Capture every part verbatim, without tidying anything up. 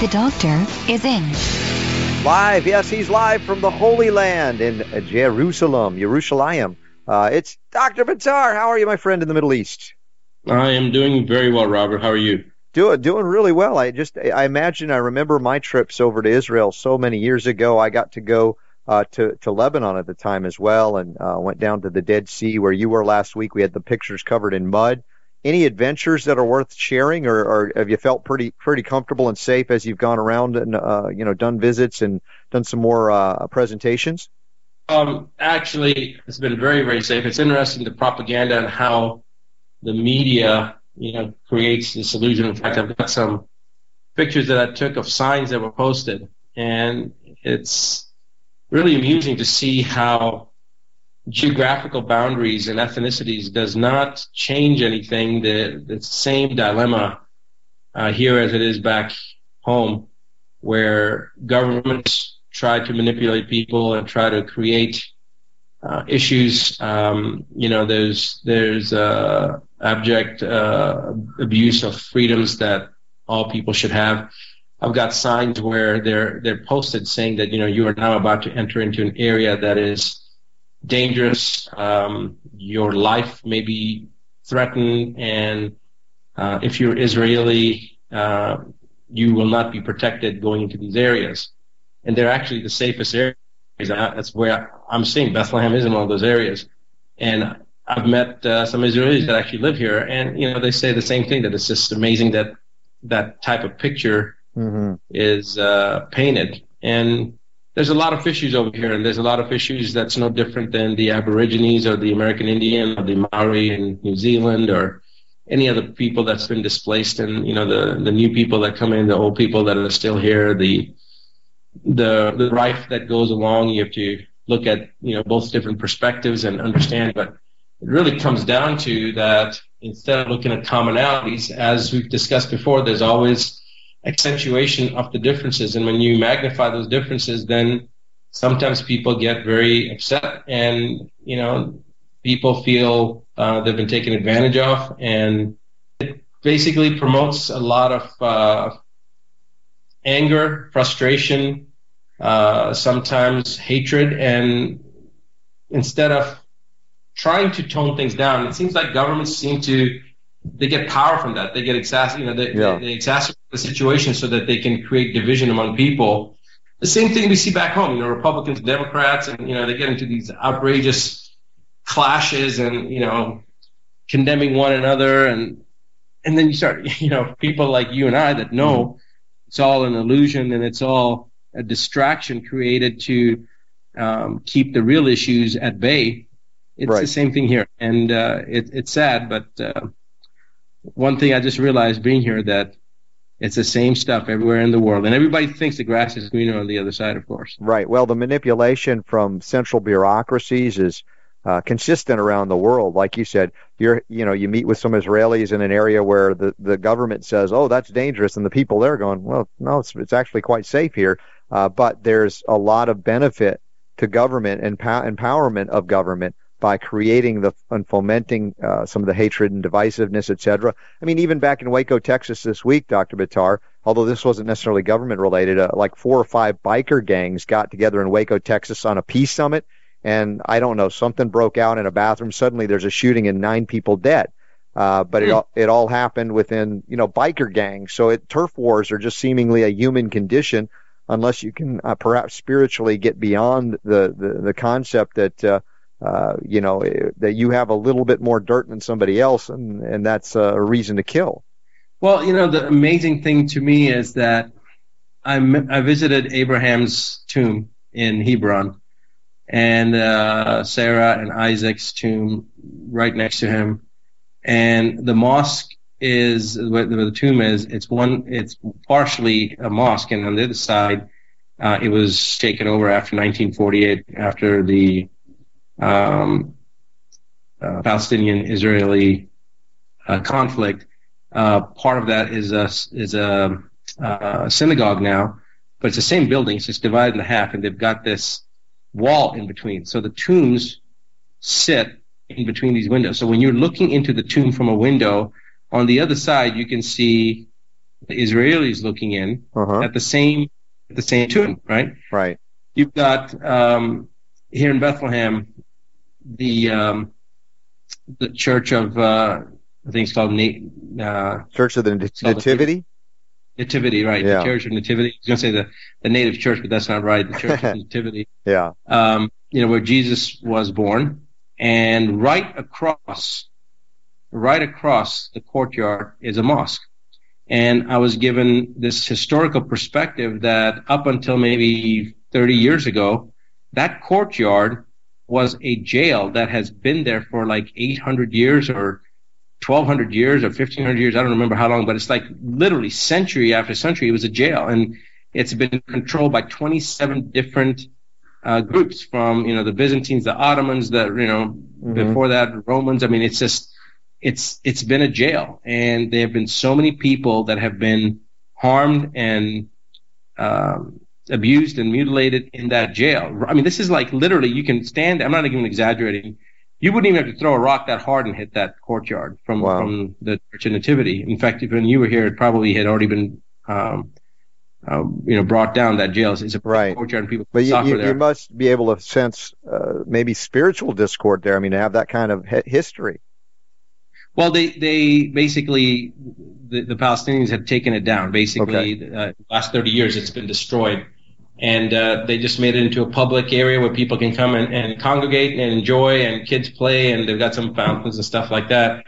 The doctor is in. Live, yes, he's live from the Holy Land in Jerusalem, Jerusalem. Uh, it's Doctor Buttar. How are you, my friend, in the Middle East? I am doing very well, Robert. How are you? Do, doing really well. I just, I imagine, I remember my trips over to Israel so many years ago. I got to go uh, to, to Lebanon at the time as well, and uh, went down to the Dead Sea where you were last week. We had the pictures covered in mud. Any adventures that are worth sharing, or, or have you felt pretty pretty comfortable and safe as you've gone around and uh, you know, done visits and done some more uh, presentations? Um, actually, it's been very, very safe. It's interesting, the propaganda and how the media, you know, creates this illusion. In fact, I've got some pictures that I took of signs that were posted, and it's really amusing to see how geographical boundaries and ethnicities does not change anything. The, the same dilemma uh, here as it is back home, where governments try to manipulate people and try to create uh, issues. Um, you know, there's there's uh, abject uh, abuse of freedoms that all people should have. I've got signs where they're they're posted saying that, you know, you are now about to enter into an area that is dangerous, um, your life may be threatened, and uh, if you're Israeli, uh, you will not be protected going into these areas. And they're actually the safest areas. That's where I'm seeing Bethlehem is in one of those areas. And I've met uh, some Israelis that actually live here, and you know, they say the same thing, that it's just amazing that that type of picture mm-hmm. is uh, painted. And there's a lot of issues over here, and there's a lot of issues that's no different than the Aborigines or the American Indian or the Maori in New Zealand or any other people that's been displaced, and you know, the, the new people that come in, the old people that are still here, the the the rife that goes along. You have to look at, you know, both different perspectives and understand, but it really comes down to that instead of looking at commonalities, as we've discussed before, there's always accentuation of the differences, and when you magnify those differences, then sometimes people get very upset, and you know, people feel uh, they've been taken advantage of, and it basically promotes a lot of uh, anger, frustration, uh, sometimes hatred, and instead of trying to tone things down, it seems like governments seem to they get power from that. They get exas- you know, they, yeah. they, they exacerbate the situation so that they can create division among people. The same thing we see back home, you know, Republicans, Democrats, and, you know, they get into these outrageous clashes and, you know, condemning one another. And and then you start, you know, people like you and I that know mm-hmm. it's all an illusion and it's all a distraction created to um, keep the real issues at bay. It's right. The same thing here. And uh, it, it's sad, but... Uh, One thing I just realized being here, that it's the same stuff everywhere in the world. And everybody thinks the grass is greener on the other side, of course. Right. Well, the manipulation from central bureaucracies is uh, consistent around the world. Like you said, you're, you know, you meet with some Israelis in an area where the, the government says, oh, that's dangerous. And the people there are going, well, no, it's, it's actually quite safe here. Uh, but there's a lot of benefit to government and pow- empowerment of government by creating the and fomenting uh, some of the hatred and divisiveness, et cetera. I mean, even back in Waco, Texas this week, Doctor Buttar, although this wasn't necessarily government-related, uh, like four or five biker gangs got together in Waco, Texas on a peace summit, and I don't know, something broke out in a bathroom. Suddenly there's a shooting and nine people dead. Uh, but mm-hmm. it, all, it all happened within, you know, biker gangs. So it, turf wars are just seemingly a human condition, unless you can uh, perhaps spiritually get beyond the, the, the concept that... Uh, Uh, you know, that you have a little bit more dirt than somebody else, and, and that's a reason to kill. Well, you know, the amazing thing to me is that I, I visited Abraham's tomb in Hebron, and uh, Sarah and Isaac's tomb right next to him, and the mosque is where the tomb is. It's one. It's partially a mosque, and on the other side Uh, it was taken over after nineteen forty-eight, after the um, uh, Palestinian-Israeli uh, conflict. Uh, part of that is a, is a, a synagogue now, but it's the same building. It's just divided in half, and they've got this wall in between. So the tombs sit in between these windows. So when you're looking into the tomb from a window, on the other side you can see the Israelis looking in uh-huh. at the same at the same tomb, right? Right. You've got um, here in Bethlehem the um, the Church of uh, I think it's called Na- uh, Church of the Nativity. Nativity, right? Yeah. The Church of Nativity. I was going to say the, the Native Church, but that's not right. The Church of Nativity. Yeah. Um, you know where Jesus was born, and right across, right across the courtyard is a mosque. And I was given this historical perspective that up until maybe thirty years ago, that courtyard was a jail that has been there for like eight hundred years or twelve hundred years or fifteen hundred years. I don't remember how long, but it's like literally century after century. It was a jail, and it's been controlled by twenty-seven different uh, groups from, you know, the Byzantines, the Ottomans, the, you know, mm-hmm. before that, Romans. I mean, it's just, it's, it's been a jail, and there have been so many people that have been harmed and, um, abused and mutilated in that jail. I mean, this is like literally you can stand, I'm not even exaggerating. You wouldn't even have to throw a rock that hard and hit that courtyard from, wow. from the Church of Nativity. In fact, if when you were here, it probably had already been, um, um, you know, brought down. That jail is a right. courtyard, and people but suffer you, you, there. You must be able to sense uh, maybe spiritual discord there. I mean, to have that kind of he- history. Well, they, they basically, the, the Palestinians have taken it down. Basically, okay. uh, the last thirty years, it's been destroyed. And uh, they just made it into a public area where people can come and, and congregate and enjoy, and kids play, and they've got some fountains and stuff like that.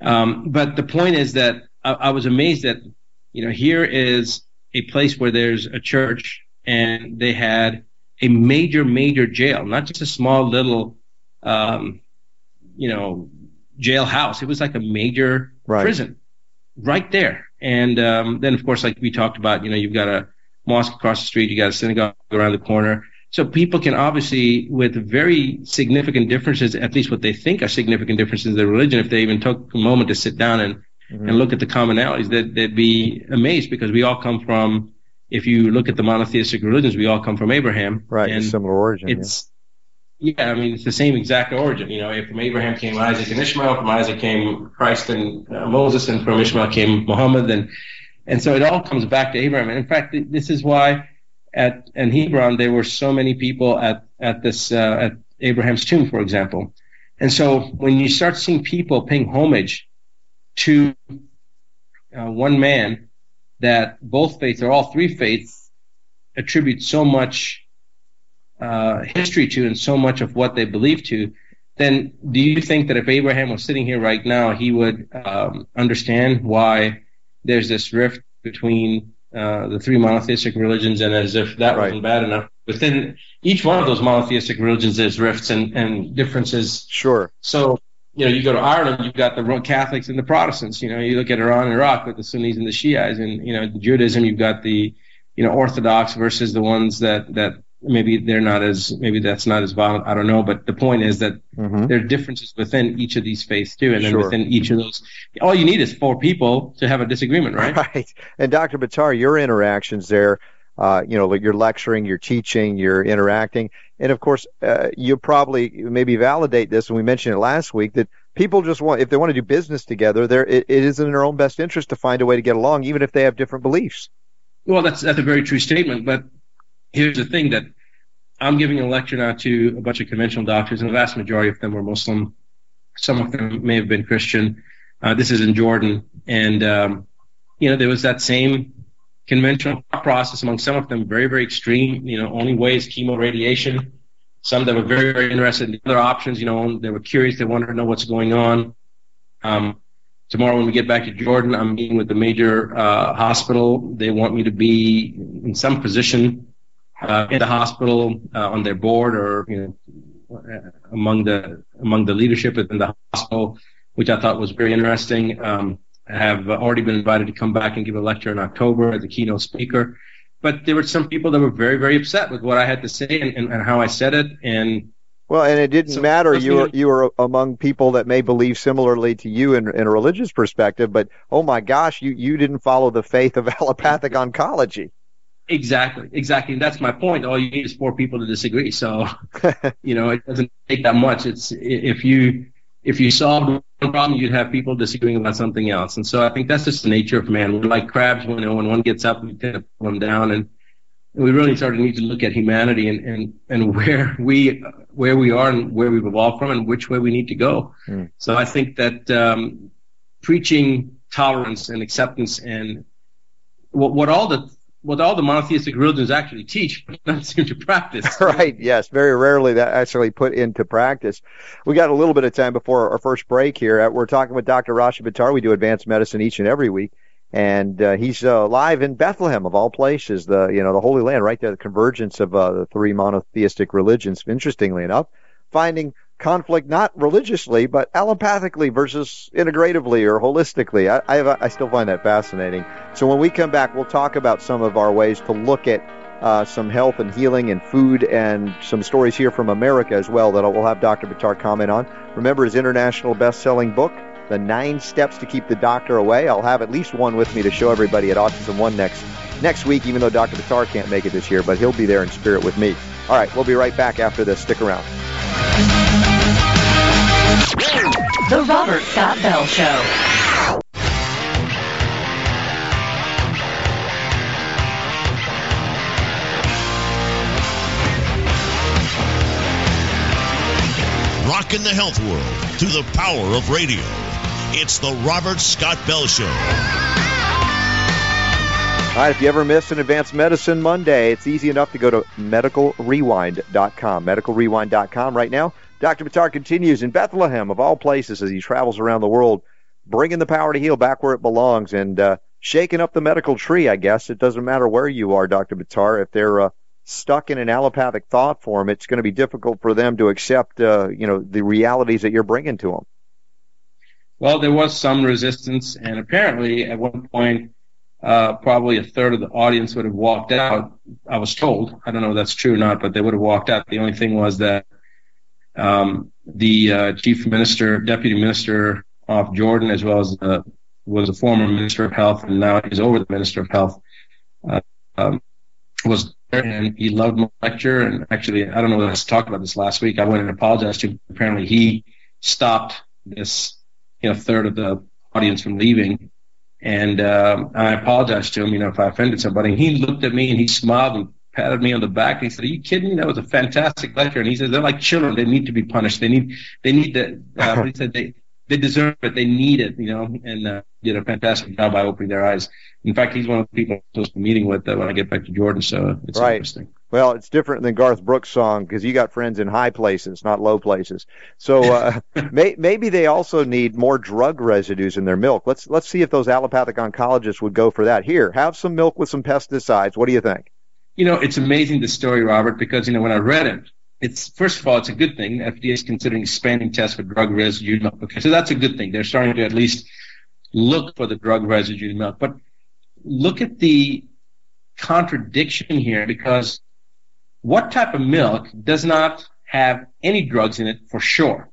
Um, but the point is that I, I was amazed that, you know, here is a place where there's a church, and they had a major, major jail, not just a small little, um, you know, jailhouse. It was like a major right. prison right there. And um, then, of course, like we talked about, you know, you've got a mosque across the street, you got a synagogue around the corner. So people can obviously, with very significant differences, at least what they think are significant differences in their religion, if they even took a moment to sit down and, mm-hmm. and look at the commonalities, that they'd be amazed, because we all come from, if you look at the monotheistic religions, we all come from Abraham. Right, and similar origin. It's, yeah. yeah, I mean, it's the same exact origin. You know, from Abraham came Isaac and Ishmael, from Isaac came Christ and uh, Moses, and from Ishmael came Muhammad, and And so it all comes back to Abraham. And in fact, this is why at in Hebron there were so many people at at this uh, at Abraham's tomb, for example. And so when you start seeing people paying homage to uh, one man that both faiths or all three faiths attribute so much uh, history to and so much of what they believe to, then do you think that if Abraham was sitting here right now, he would um, understand why there's this rift between uh, the three monotheistic religions, and as if that right. wasn't bad enough, within each one of those monotheistic religions there's rifts and, and differences. Sure. So, you know, you go to Ireland, you've got the Catholics and the Protestants. You know, you look at Iran and Iraq with the Sunnis and the Shiites, and, you know, Judaism, you've got the, you know, Orthodox versus the ones that, that maybe they're not as, maybe that's not as violent, I don't know, but the point is that mm-hmm. there are differences within each of these faiths too, and then sure. within each of those, all you need is four people to have a disagreement, right? Right. And Doctor Buttar, your interactions there, uh, you know, you're lecturing, you're teaching, you're interacting, and of course, uh, you probably maybe validate this, and we mentioned it last week, that people just want, if they want to do business together, there it, it is in their own best interest to find a way to get along, even if they have different beliefs. Well, that's that's a very true statement, but here's the thing, that I'm giving a lecture now to a bunch of conventional doctors, and the vast majority of them were Muslim. Some of them may have been Christian. Uh, this is in Jordan. And, um, you know, there was that same conventional process among some of them, very, very extreme. You know, only way is chemo radiation. Some that were very, very interested in the other options. You know, they were curious. They wanted to know what's going on. Um, Tomorrow when we get back to Jordan, I'm meeting with the major uh, hospital. They want me to be in some position uh, in the hospital uh, on their board, or, you know, among the among the leadership within the hospital, which I thought was very interesting. Um, I have already been invited to come back and give a lecture in October as a keynote speaker. But there were some people that were very, very upset with what I had to say and, and, and how I said it. And well, and it didn't so, matter. You were, you were among people that may believe similarly to you in, in a religious perspective, but, oh, my gosh, you, you didn't follow the faith of allopathic oncology. Exactly, exactly. And that's my point. All you need is four people to disagree. So, you know, it doesn't take that much. It's if you if you solved one problem, you'd have people disagreeing about something else. And so I think that's just the nature of man. We're like crabs. When, you know, when one gets up, we tend to pull them down, and we really sort of need to look at humanity and, and, and where we where we are and where we've evolved from and which way we need to go. Mm. So I think that um, preaching tolerance and acceptance and what, what all the what all the monotheistic religions actually teach, but not seem to practice. Right, yes. Very rarely that actually put into practice. We got a little bit of time before our first break here. We're talking with Doctor Rashid Buttar. We do advanced medicine each and every week. And uh, he's uh, live in Bethlehem, of all places, the you know the Holy Land, right there, the convergence of uh, the three monotheistic religions, interestingly enough, finding conflict not religiously, but allopathically versus integratively or holistically. I, I, have a, I still find that fascinating. So when we come back, we'll talk about some of our ways to look at uh, some health and healing and food and some stories here from America as well that we'll have Doctor Buttar comment on. Remember his international best-selling book, The Nine Steps to Keep the Doctor Away. I'll have at least one with me to show everybody at Autism One next next week, even though Doctor Buttar can't make it this year, but he'll be there in spirit with me. All right, we'll be right back after this. Stick around. The Robert Scott Bell Show. Rocking the health world through the power of radio. It's the Robert Scott Bell Show. All right, if you ever missed an Advanced Medicine Monday, it's easy enough to go to medical rewind dot com. medical rewind dot com right now. Doctor Buttar continues in Bethlehem, of all places, as he travels around the world, bringing the power to heal back where it belongs and uh, shaking up the medical tree, I guess. It doesn't matter where you are, Doctor Buttar, if they're... Uh, stuck in an allopathic thought form, it's going to be difficult for them to accept, uh, you know, the realities that you're bringing to them. Well, there was some resistance, and apparently at one point, uh, probably a third of the audience would have walked out, I was told. I don't know if that's true or not, but they would have walked out. The only thing was that um, the uh, chief minister, deputy minister of Jordan, as well as the, was a former minister of health, and now he's over the minister of health, uh, um, was and he loved my lecture, and actually, I don't know if I was talking about this last week. I went and apologized to him. Apparently, he stopped this, you know, third of the audience from leaving, and uh, I apologized to him, you know, if I offended somebody. And he looked at me, and he smiled and patted me on the back, and he said, are you kidding me? That was a fantastic lecture. And he said, they're like children. They need to be punished. They need they need the uh, – he said they, they deserve it. They need it, you know, and uh, did a fantastic job by opening their eyes. In fact, he's one of the people I'm supposed to be meeting with uh, when I get back to Jordan, so it's right. Interesting. Well, it's different than Garth Brooks' song because you got friends in high places, not low places. So uh, may, maybe they also need more drug residues in their milk. Let's let's see if those allopathic oncologists would go for that. Here, have some milk with some pesticides. What do you think? You know, it's amazing, the story, Robert, because, you know, when I read it, it's first of all, it's a good thing. The F D A is considering expanding tests for drug residue in milk. Okay, so that's a good thing. They're starting to at least look for the drug residue in milk. But look at the contradiction here, because what type of milk does not have any drugs in it for sure?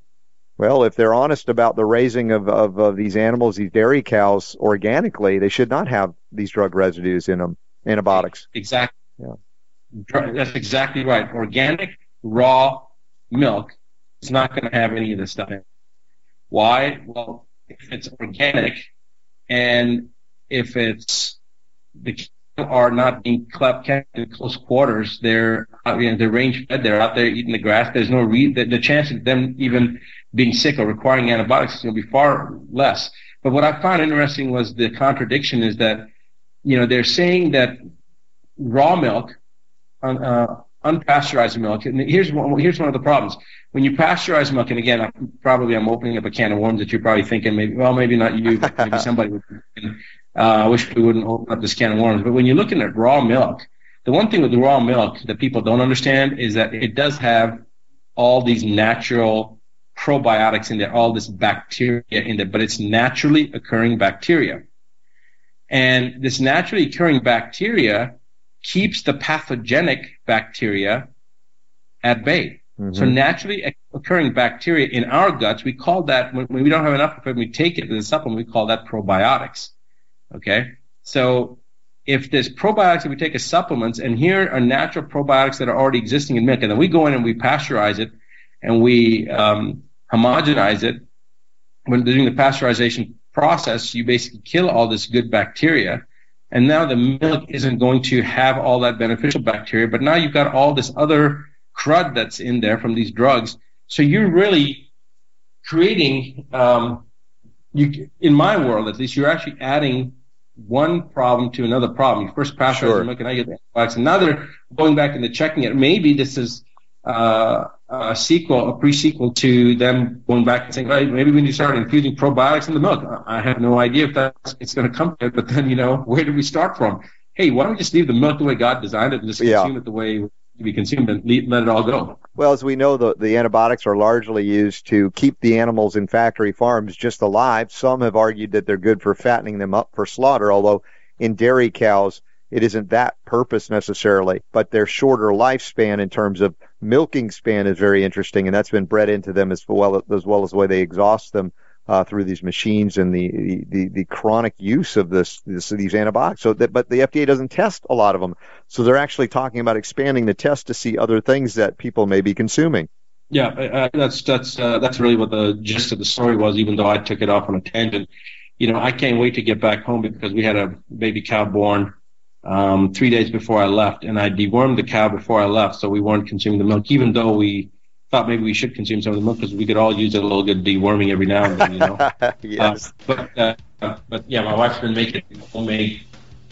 Well, if they're honest about the raising of, of, of these animals, these dairy cows, organically, they should not have these drug residues in them, antibiotics. Exactly. Yeah. That's exactly right. Organic, raw milk is not going to have any of this stuff in it. Why? Well, if it's organic and if it's the cattle are not being kept in close quarters, they're you know, they're range fed. They're out there eating the grass. There's no re- the, the chance of them even being sick or requiring antibiotics is going to be far less. But what I found interesting was the contradiction is that you know they're saying that raw milk, uh, unpasteurized milk. And here's one, here's one of the problems when you pasteurize milk. And again, I'm, probably I'm opening up a can of worms that you're probably thinking maybe well maybe not you but maybe somebody would. Uh, I wish we wouldn't open up this can of worms. But when you're looking at raw milk, the one thing with raw milk that people don't understand is that it does have all these natural probiotics in there, all this bacteria in there, but it's naturally occurring bacteria. And this naturally occurring bacteria keeps the pathogenic bacteria at bay. Mm-hmm. So naturally occurring bacteria in our guts, we call that, when we don't have enough of it, we take it as a supplement, we call that probiotics. Okay? So if there's probiotics that we take as supplements, and here are natural probiotics that are already existing in milk, and then we go in and we pasteurize it, and we um, homogenize it, when doing the pasteurization process, you basically kill all this good bacteria, and now the milk isn't going to have all that beneficial bacteria, but now you've got all this other crud that's in there from these drugs. So you're really creating, um, you, in my world at least, you're actually adding one problem to another problem. You first pasteurize sure. the milk, and now you get the antibiotics, and now they're going back and they're checking it. Maybe this is uh, a sequel, a pre-sequel to them going back and saying, right, maybe we need to start infusing probiotics in the milk. I have no idea if that's it's going to come to it, but then, you know, where do we start from? Hey, why don't we just leave the milk the way God designed it and just yeah. consume it the way to be consumed and let it all go? Well, as we know, the, the antibiotics are largely used to keep the animals in factory farms just alive. Some have argued that they're good for fattening them up for slaughter, although in dairy cows, it isn't that purpose necessarily, but their shorter lifespan in terms of milking span is very interesting, and that's been bred into them as well as well as the way they exhaust them uh, through these machines and the the, the chronic use of this, this these antibiotics. So, that, but the F D A doesn't test a lot of them, so they're actually talking about expanding the test to see other things that people may be consuming. Yeah, uh, that's that's uh, that's really what the gist of the story was. Even though I took it off on a tangent, you know, I can't wait to get back home because we had a baby cow born Um, three days before I left, and I dewormed the cow before I left, so we weren't consuming the milk, even though we thought maybe we should consume some of the milk because we could all use a little good deworming every now and then, you know. yes. Uh, but, uh, but yeah, my wife's been making homemade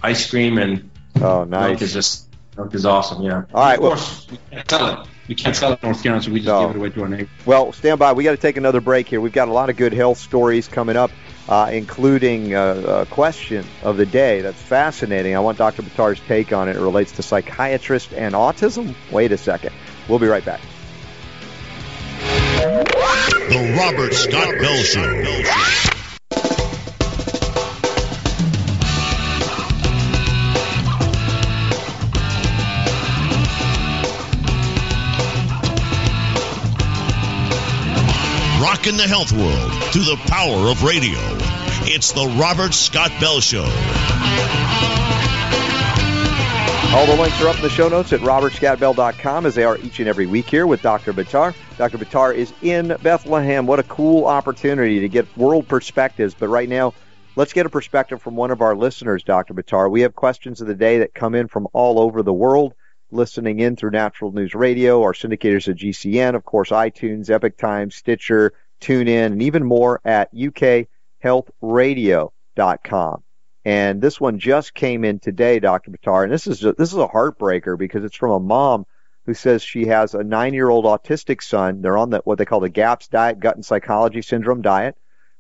ice cream, and oh, nice. milk is just milk is awesome, yeah. All right, of well, course, we can't sell it. We can't sell it in North Carolina, so we just no. give it away to our neighbors. Well, stand by. We got to take another break here. We've got a lot of good health stories coming up, Uh, including uh, a question of the day that's fascinating. I want Doctor Buttar's take on it. It relates to psychiatrists and autism. Wait a second. We'll be right back. The Robert Scott Bell Show. In the health world through the power of radio. It's the Robert Scott Bell Show. All the links are up in the show notes at robert scott bell dot com, as they are each and every week here with Doctor Buttar. Doctor Buttar is in Bethlehem. What a cool opportunity to get world perspectives. But right now, let's get a perspective from one of our listeners, Doctor Buttar. We have questions of the day that come in from all over the world, listening in through Natural News Radio, our syndicators at G C N, of course, iTunes, Epic Times, Stitcher, Tune in, and even more at U K health radio dot com. And this one just came in today, Doctor Buttar, and this is a, this is a heartbreaker because it's from a mom who says she has a nine-year-old autistic son. They're on the what they call the GAPS diet, gut and psychology syndrome diet,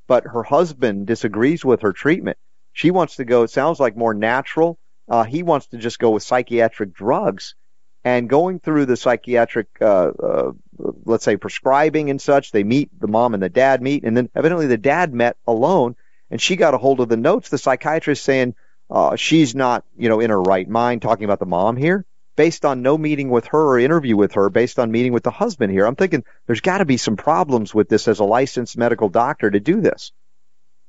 but her husband disagrees with her treatment. She wants to go, it sounds like, more natural. Uh, he wants to just go with psychiatric drugs. And going through the psychiatric, uh, uh, let's say, prescribing and such, they meet, the mom and the dad meet, and then evidently the dad met alone, and she got a hold of the notes. The psychiatrist saying uh, she's not, you know, in her right mind, talking about the mom here, based on no meeting with her or interview with her, based on meeting with the husband here. I'm thinking there's got to be some problems with this as a licensed medical doctor to do this.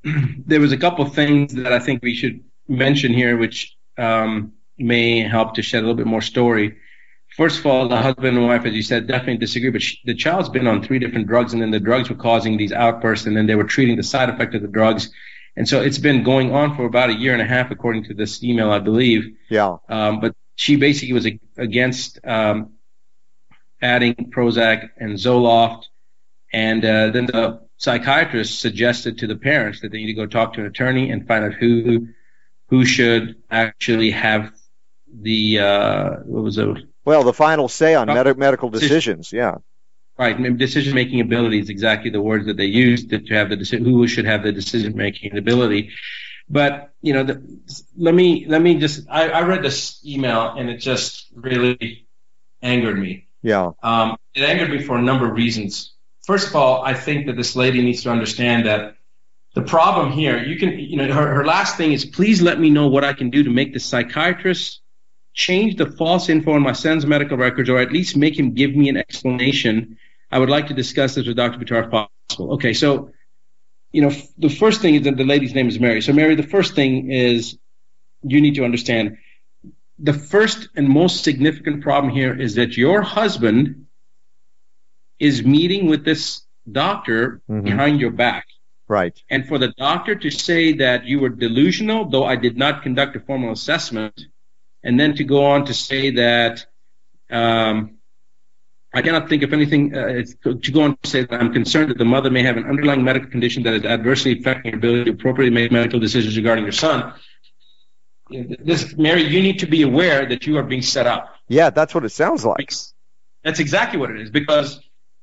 There was a couple of things that I think we should mention here, which um, may help to shed a little bit more story. First of all, the husband and wife, as you said, definitely disagree, but she, the child's been on three different drugs, and then the drugs were causing these outbursts, and then they were treating the side effect of the drugs. And so it's been going on for about a year and a half, according to this email, I believe. Yeah. Um, but she basically was a, against um, adding Prozac and Zoloft, and uh, then the psychiatrist suggested to the parents that they need to go talk to an attorney and find out who who should actually have the uh, – what was it? Well, the final say on med- medical decisions, yeah. Right, decision-making ability is exactly the words that they used to have the deci- who should have the decision-making ability. But you know, the, let me let me just. I, I read this email and it just really angered me. Yeah. Um, it angered me for a number of reasons. First of all, I think that this lady needs to understand that the problem here. You can, you know, her, her last thing is, please let me know what I can do to make the psychiatrist change the false info on my son's medical records, or at least make him give me an explanation. I would like to discuss this with Doctor Buttar if possible. Okay, so, you know, f- the first thing is that the lady's name is Mary. So, Mary, the first thing is you need to understand the first and most significant problem here is that your husband is meeting with this doctor mm-hmm. behind your back. Right. And for the doctor to say that you were delusional, though I did not conduct a formal assessment, and then to go on to say that um, I cannot think of anything, uh, to go on to say that I'm concerned that the mother may have an underlying medical condition that is adversely affecting her ability to appropriately make medical decisions regarding her son. This, Mary, you need to be aware that you are being set up. Yeah, that's what it sounds like. That's exactly what it is, because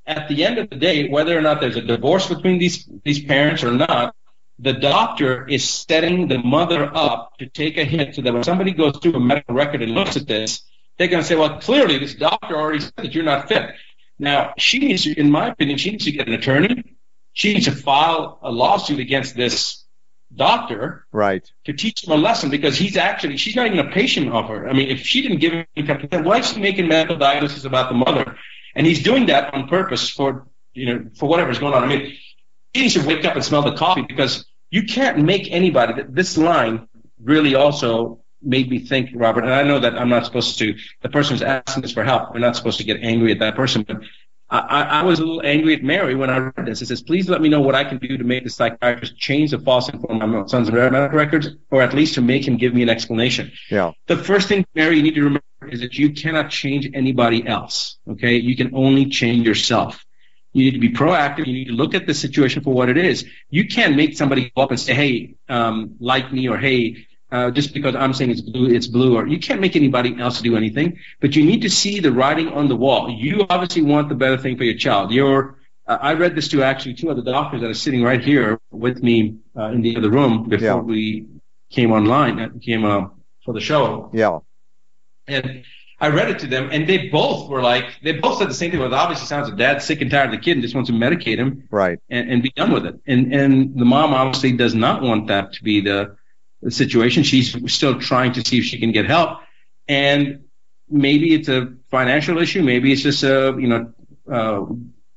at the end of the day, whether or not there's a divorce between these, these parents or not, the doctor is setting the mother up to take a hit so that when somebody goes through a medical record and looks at this, they're going to say, well, clearly this doctor already said that you're not fit. Now, she needs to, in my opinion, she needs to get an attorney. She needs to file a lawsuit against this doctor right. to teach him a lesson, because he's actually, she's not even a patient of her. I mean, if she didn't give him any consent, why is she making medical diagnoses about the mother? And he's doing that on purpose for, you know, for whatever's going on. I mean, he needs to wake up and smell the coffee, because you can't make anybody. This line really also made me think, Robert, and I know that I'm not supposed to, the person who's asking this for help, we're not supposed to get angry at that person, but I, I, I was a little angry at Mary when I read this. It says, please let me know what I can do to make the psychiatrist change the false info on my son's medical records, or at least to make him give me an explanation. Yeah. The first thing, Mary, you need to remember is that you cannot change anybody else, okay? You can only change yourself. You need to be proactive. You need to look at the situation for what it is. You can't make somebody go up and say, hey, um, like me, or hey, uh, just because I'm saying it's blue, it's blue, or you can't make anybody else do anything, but you need to see the writing on the wall. You obviously want the better thing for your child. Your, uh, I read this to actually two other doctors that are sitting right here with me uh, in the other room before yeah. we came online, came uh, for the show. Yeah. And I read it to them, and they both were like, they both said the same thing. Well, obviously sounds like dad's sick and tired of the kid and just wants to medicate him right. and, and be done with it. And and the mom obviously does not want that to be the, the situation. She's still trying to see if she can get help. And maybe it's a financial issue. Maybe it's just a, you know, uh,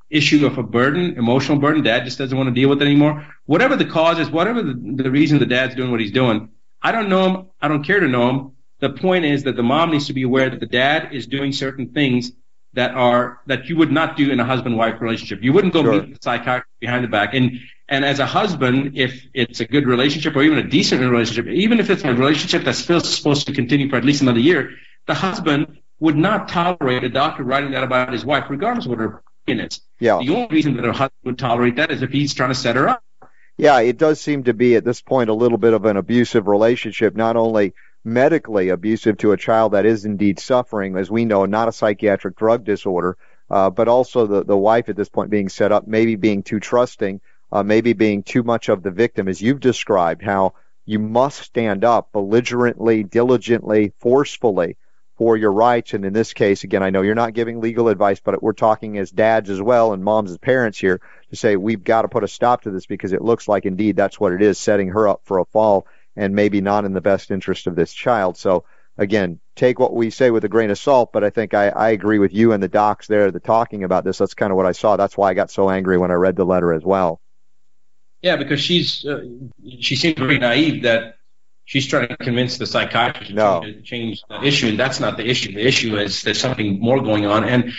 issue of a burden, emotional burden. Dad just doesn't want to deal with it anymore. Whatever the cause is, whatever the, the reason the dad's doing what he's doing, I don't know him. I don't care to know him. The point is that the mom needs to be aware that the dad is doing certain things that are that you would not do in a husband-wife relationship. You wouldn't go sure. meet the psychiatrist behind the back. And and as a husband, if it's a good relationship or even a decent relationship, even if it's a relationship that's still supposed to continue for at least another year, the husband would not tolerate a doctor writing that about his wife, regardless of what her opinion is. Yeah. The only reason that a husband would tolerate that is if he's trying to set her up. Yeah, it does seem to be at this point a little bit of an abusive relationship, not only medically abusive to a child that is indeed suffering, as we know, not a psychiatric drug disorder, uh, but also the, the wife at this point being set up, maybe being too trusting, uh, maybe being too much of the victim, as you've described, how you must stand up belligerently, diligently, forcefully for your rights. And in this case, again, I know you're not giving legal advice, but we're talking as dads as well and moms as parents here to say we've got to put a stop to this, because it looks like indeed that's what it is, setting her up for a fall, and maybe not in the best interest of this child. So, again, take what we say with a grain of salt, but I think I, I agree with you and the docs there, the talking about this. That's kind of what I saw. That's why I got so angry when I read the letter as well. Yeah, because she's uh, she seems very naive that she's trying to convince the psychiatrist no. to change the issue, and that's not the issue. The issue is there's something more going on, and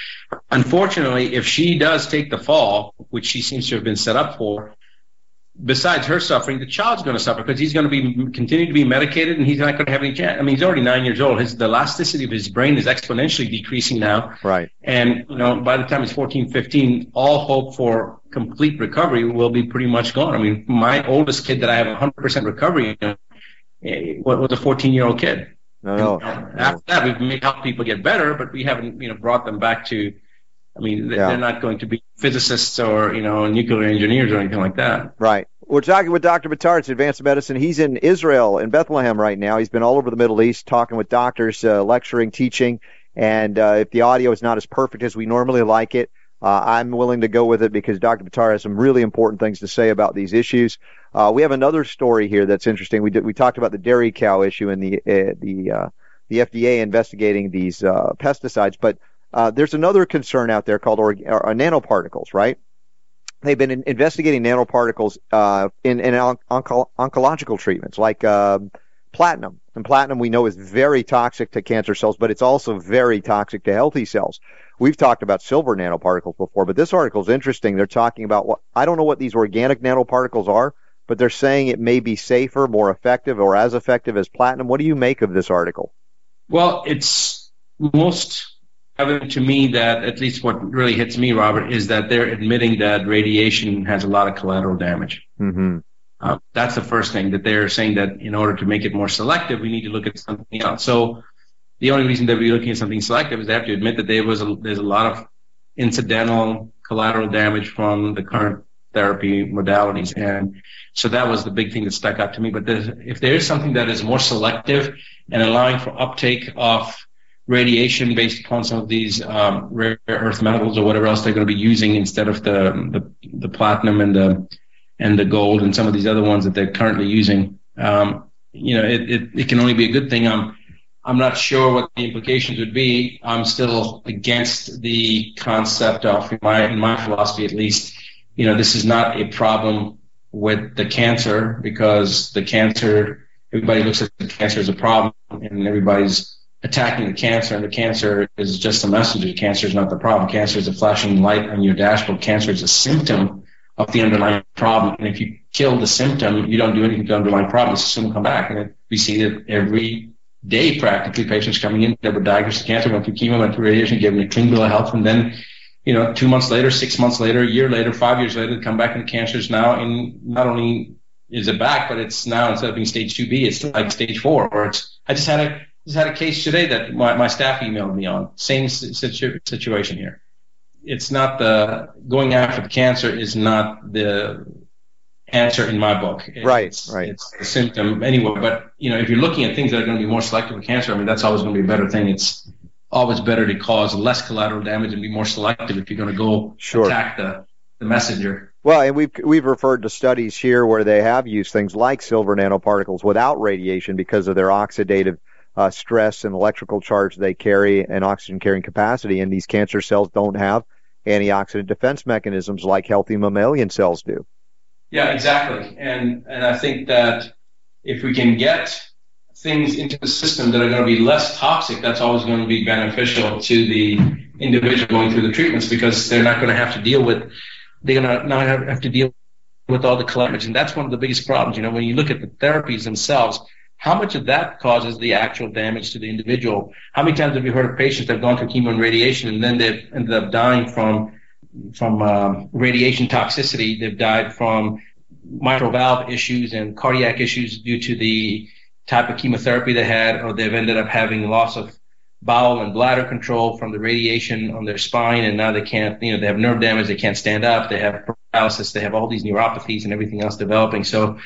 unfortunately, if she does take the fall, which she seems to have been set up for, besides her suffering, the child's going to suffer, because he's going to be continue to be medicated, and he's not going to have any chance. I mean, he's already nine years old. His the elasticity of his brain is exponentially decreasing now. Right. And you know, by the time he's fourteen, fifteen, all hope for complete recovery will be pretty much gone. I mean, my oldest kid that I have one hundred percent recovery in was a fourteen-year-old kid. No, no. And, no. After that, we've made help people get better, but we haven't, you know, brought them back to. I mean, yeah. they're not going to be physicists or, you know, nuclear engineers or anything like that. Right. We're talking with Doctor Buttar. It's Advanced Medicine. He's in Israel, in Bethlehem right now. He's been all over the Middle East talking with doctors, uh, lecturing, teaching. And uh, if the audio is not as perfect as we normally like it, uh, I'm willing to go with it, because Doctor Buttar has some really important things to say about these issues. Uh, we have another story here that's interesting. We did, we talked about the dairy cow issue and the uh, the uh, the F D A investigating these uh, pesticides. But uh, there's another concern out there called or, or, or nanoparticles, right? They've been in investigating nanoparticles uh, in, in on- onco- oncological treatments like uh, platinum. And platinum, we know, is very toxic to cancer cells, but it's also very toxic to healthy cells. We've talked about silver nanoparticles before, but this article is interesting. They're talking about what I don't know what these organic nanoparticles are, but they're saying it may be safer, more effective, or as effective as platinum. What do you make of this article? Well, it's most evident to me that, at least what really hits me, Robert, is that they're admitting that radiation has a lot of collateral damage. Mm-hmm. Uh, that's the first thing, that they're saying that in order to make it more selective, we need to look at something else. So the only reason that we're looking at something selective is they have to admit that there was a, there's a lot of incidental collateral damage from the current therapy modalities. And so that was the big thing that stuck out to me. But if there is something that is more selective and allowing for uptake of radiation based upon some of these um, rare earth metals or whatever else they're going to be using instead of the, the, the platinum and the and the gold and some of these other ones that they're currently using, um, you know, it, it, it can only be a good thing. I'm I'm not sure what the implications would be. I'm still against the concept of, in my, in my philosophy at least, you know, this is not a problem with the cancer because the cancer, everybody looks at the cancer as a problem and everybody's attacking the cancer, and the cancer is just a messenger. Cancer is not the problem. Cancer is a flashing light on your dashboard. Cancer is a symptom of the underlying problem. And if you kill the symptom, you don't do anything to the underlying problem. It's soon come back. And we see that every day practically, patients coming in that were diagnosed with cancer, went through chemo, went through radiation, gave them a clean bill of health, and then, you know, two months later, six months later, a year later, five years later, they come back and the cancer is now in, not only is it back, but it's now, instead of being stage two B, it's like stage four. Or it's, I just had a just had a case today that my, my staff emailed me on, same situ- situation here. It's not the, going after the cancer is not the answer in my book. It's, right, right. It's a symptom anyway. But, you know, if you're looking at things that are going to be more selective for cancer, I mean, that's always going to be a better thing. It's always better to cause less collateral damage and be more selective if you're going to go sure. attack the, the messenger. Well, and we've, we've referred to studies here where they have used things like silver nanoparticles without radiation because of their oxidative uh, stress and electrical charge they carry and oxygen-carrying capacity, and these cancer cells don't have antioxidant defense mechanisms like healthy mammalian cells do. Yeah, exactly. And and I think that if we can get things into the system that are going to be less toxic, that's always going to be beneficial to the individual going through the treatments, because they're not going to have to deal with, they're going to not have to deal with all the collateral. And that's one of the biggest problems. You know, when you look at the therapies themselves, how much of that causes the actual damage to the individual? How many times have you heard of patients that have gone through chemo and radiation and then they've ended up dying from from um, radiation toxicity? They've died from mitral valve issues and cardiac issues due to the type of chemotherapy they had, or they've ended up having loss of bowel and bladder control from the radiation on their spine, and now they can't, you know, they have nerve damage, they can't stand up, they have paralysis, they have all these neuropathies and everything else developing. So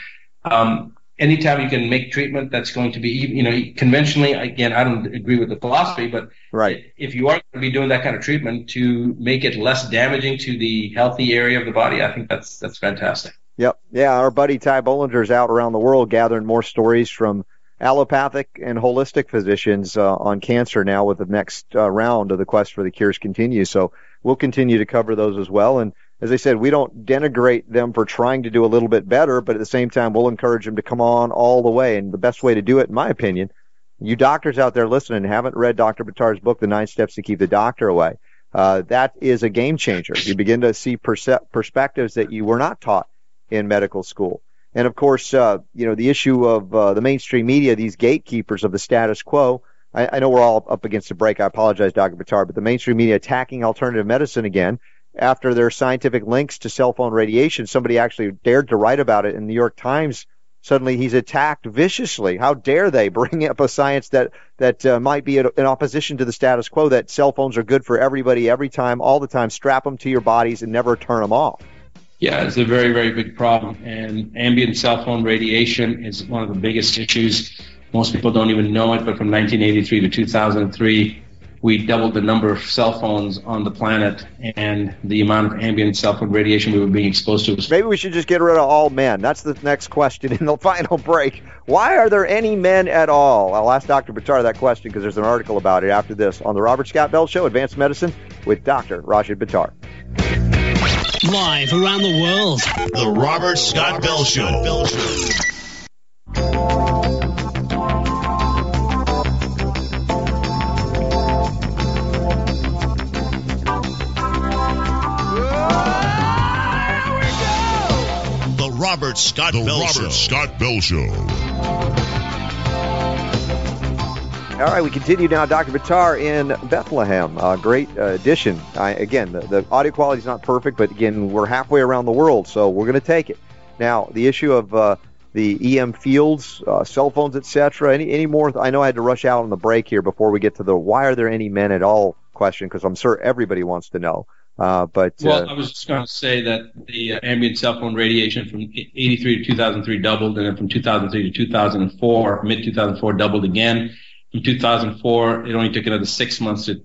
um, anytime you can make treatment that's going to be, you know, conventionally, again, I don't agree with the philosophy, but right. if you are going to be doing that kind of treatment to make it less damaging to the healthy area of the body, I think that's that's fantastic. Yep. Yeah, our buddy Ty Bollinger is out around the world gathering more stories from allopathic and holistic physicians uh, on cancer now, with the next uh, round of the Quest for the Cures continues. So we'll continue to cover those as well. And as I said, we don't denigrate them for trying to do a little bit better, but at the same time, we'll encourage them to come on all the way. And the best way to do it, in my opinion, you doctors out there listening haven't read Doctor Buttar's book, The Nine Steps to Keep the Doctor Away. Uh, that is a game changer. You begin to see perce- perspectives that you were not taught in medical school. And, of course, uh, you know, the issue of uh, the mainstream media, these gatekeepers of the status quo. I, I know we're all up against the break. I apologize, Doctor Buttar, but the mainstream media attacking alternative medicine again after their scientific links to cell phone radiation. Somebody actually dared to write about it in the New York Times. Suddenly he's attacked viciously. How dare they bring up a science that, that uh, might be in opposition to the status quo, that cell phones are good for everybody, every time, all the time. Strap them to your bodies and never turn them off. Yeah, it's a very, very big problem, and ambient cell phone radiation is one of the biggest issues. Most people don't even know it, but from nineteen eighty-three to two thousand three, we doubled the number of cell phones on the planet and the amount of ambient cell phone radiation we were being exposed to. Maybe we should just get rid of all men. That's the next question in the final break. Why are there any men at all? I'll ask Doctor Buttar that question because there's an article about it after this on the Robert Scott Bell Show, Advanced Medicine, with Doctor Rashid Buttar. Live around the world, the Robert Scott Bell Show. Robert Scott the Bell Robert Show. Scott Bell Show. All right, we continue now. Doctor Buttar in Bethlehem. Uh, great uh, addition. I, again, the, the audio quality is not perfect, but again, we're halfway around the world, so we're going to take it. Now, the issue of uh, the E M fields, uh, cell phones, et cetera. Any any more? I know I had to rush out on the break here before we get to the why are there any men at all question, because I'm sure everybody wants to know. Uh, but well, uh, I was just going to say that the uh, ambient cell phone radiation from eighty-three to two thousand three doubled, and then from two thousand three to two thousand four, mid two thousand four, doubled again. From two thousand four, it only took another six months to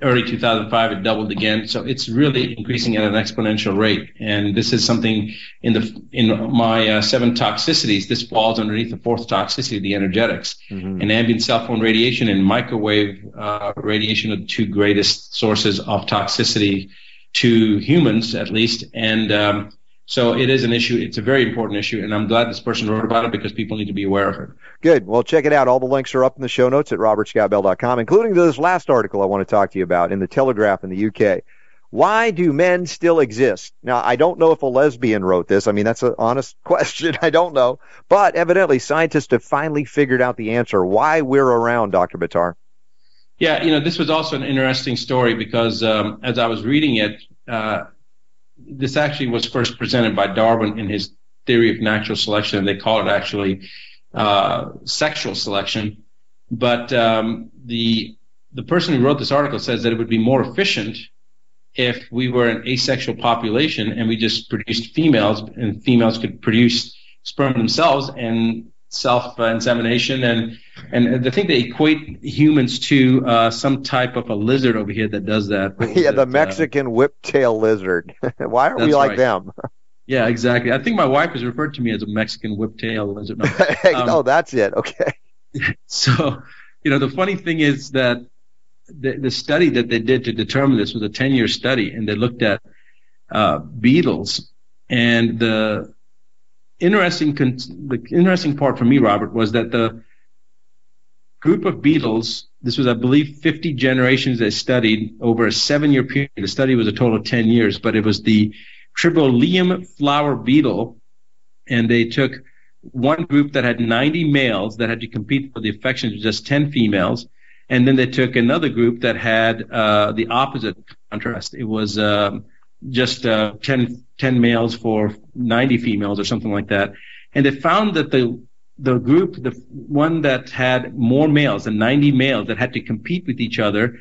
early two thousand five, it doubled again. So it's really increasing at an exponential rate, and this is something in the in my uh, seven toxicities. This falls underneath the fourth toxicity, the energetics, mm-hmm. and ambient cell phone radiation and microwave uh, radiation are the two greatest sources of toxicity to humans, at least, and um, so it is an issue. It's a very important issue, and I'm glad this person wrote about it because people need to be aware of it. Good. Well, check it out. All the links are up in the show notes at robert scott bell dot com, including this last article I want to talk to you about in the Telegraph in the U K. Why do men still exist? Now, I don't know if a lesbian wrote this. I mean, that's an honest question. I don't know. But evidently, scientists have finally figured out the answer why we're around, Doctor Buttar. Yeah, you know, this was also an interesting story because um, as I was reading it, uh, this actually was first presented by Darwin in his theory of natural selection. They call it actually uh, sexual selection. But um, the the person who wrote this article says that it would be more efficient if we were an asexual population and we just produced females, and females could produce sperm themselves and self-insemination, and and I think they equate humans to uh, some type of a lizard over here that does that. Yeah, the it? Mexican uh, whiptail lizard. Why aren't we like right. them? Yeah, exactly. I think my wife has referred to me as a Mexican whiptail lizard. No, um, no that's it. Okay. So, you know, the funny thing is that the, the study that they did to determine this was a ten-year study, and they looked at uh, beetles, and the Interesting, the interesting part for me, Robert, was that the group of beetles, this was, I believe, fifty generations they studied over a seven-year period. The study was a total of ten years, but it was the Tribolium flower beetle, and they took one group that had ninety males that had to compete for the affections of just ten females, and then they took another group that had uh, the opposite contrast. It was um, just uh, ten males for ninety females or something like that. And they found that the the group, the one that had more males than ninety males that had to compete with each other,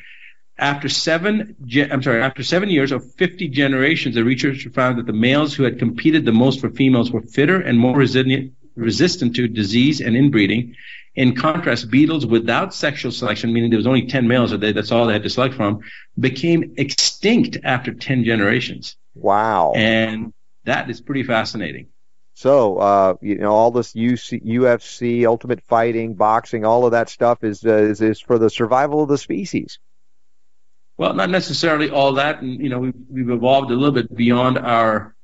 after seven, ge- I'm sorry, after seven years or fifty generations, the researchers found that the males who had competed the most for females were fitter and more resilient, resistant to disease and inbreeding. In contrast, beetles without sexual selection, meaning there was only ten males or they, that's all they had to select from, became extinct after ten generations. Wow. And that is pretty fascinating. So, uh, you know, all this U C, U F C, ultimate fighting, boxing, all of that stuff is, uh, is is for the survival of the species. Well, not necessarily all that. And, you know, we've, we've evolved a little bit beyond our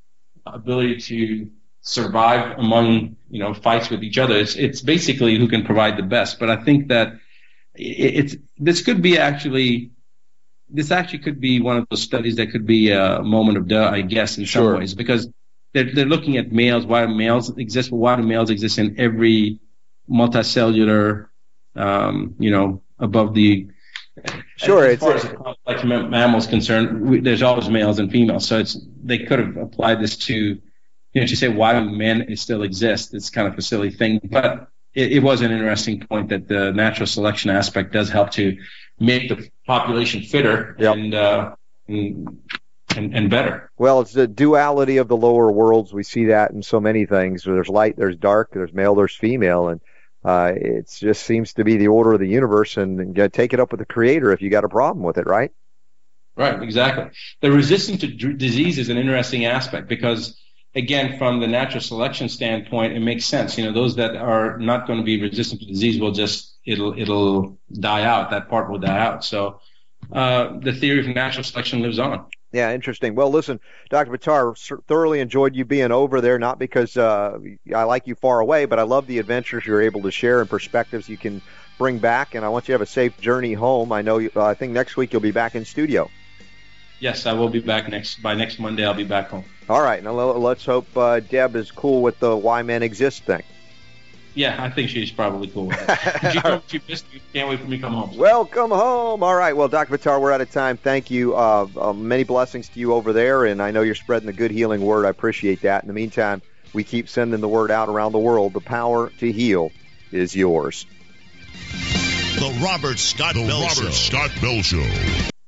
ability to survive among, you know, fights with each other. It's, it's basically who can provide the best. But I think that it's this could be actually... This actually could be one of those studies that could be a moment of duh, I guess, in sure. some ways, because they're, they're looking at males, why males exist, why do males exist in every multicellular, um, you know, above the... Sure. As, as far it's, as the complex mammals concerned, we, there's always males and females, so it's they could have applied this to, you know, to say why do men still exist. It's kind of a silly thing, but it, it was an interesting point that the natural selection aspect does help to make the population fitter yep. and, uh, and and better. Well, it's the duality of the lower worlds. We see that in so many things. There's light, there's dark, there's male, there's female, and Uh, it just seems to be the order of the universe, and, and you take it up with the Creator if you got a problem with it, right? Right, exactly. The resistance to d- disease is an interesting aspect because, again, from the natural selection standpoint, it makes sense. You know, those that are not going to be resistant to disease will just it'll it'll die out. That part will die out. So uh, the theory of natural selection lives on. Yeah, interesting. Well, listen, Doctor Buttar, thoroughly enjoyed you being over there, not because uh, I like you far away, but I love the adventures you're able to share and perspectives you can bring back, and I want you to have a safe journey home. I know. You, uh, I think next week you'll be back in studio. Yes, I will be back next by next Monday. I'll be back home. All right. Now, let's hope uh, Deb is cool with the why men exist thing. Yeah, I think she's probably cool with it. You know, she missed you. Can't wait for me to come home. Welcome home. All right. Well, Doctor Buttar, we're out of time. Thank you. Uh, uh, many blessings to you over there, and I know you're spreading the good healing word. I appreciate that. In the meantime, we keep sending the word out around the world. The power to heal is yours. The Robert Scott Bell Show.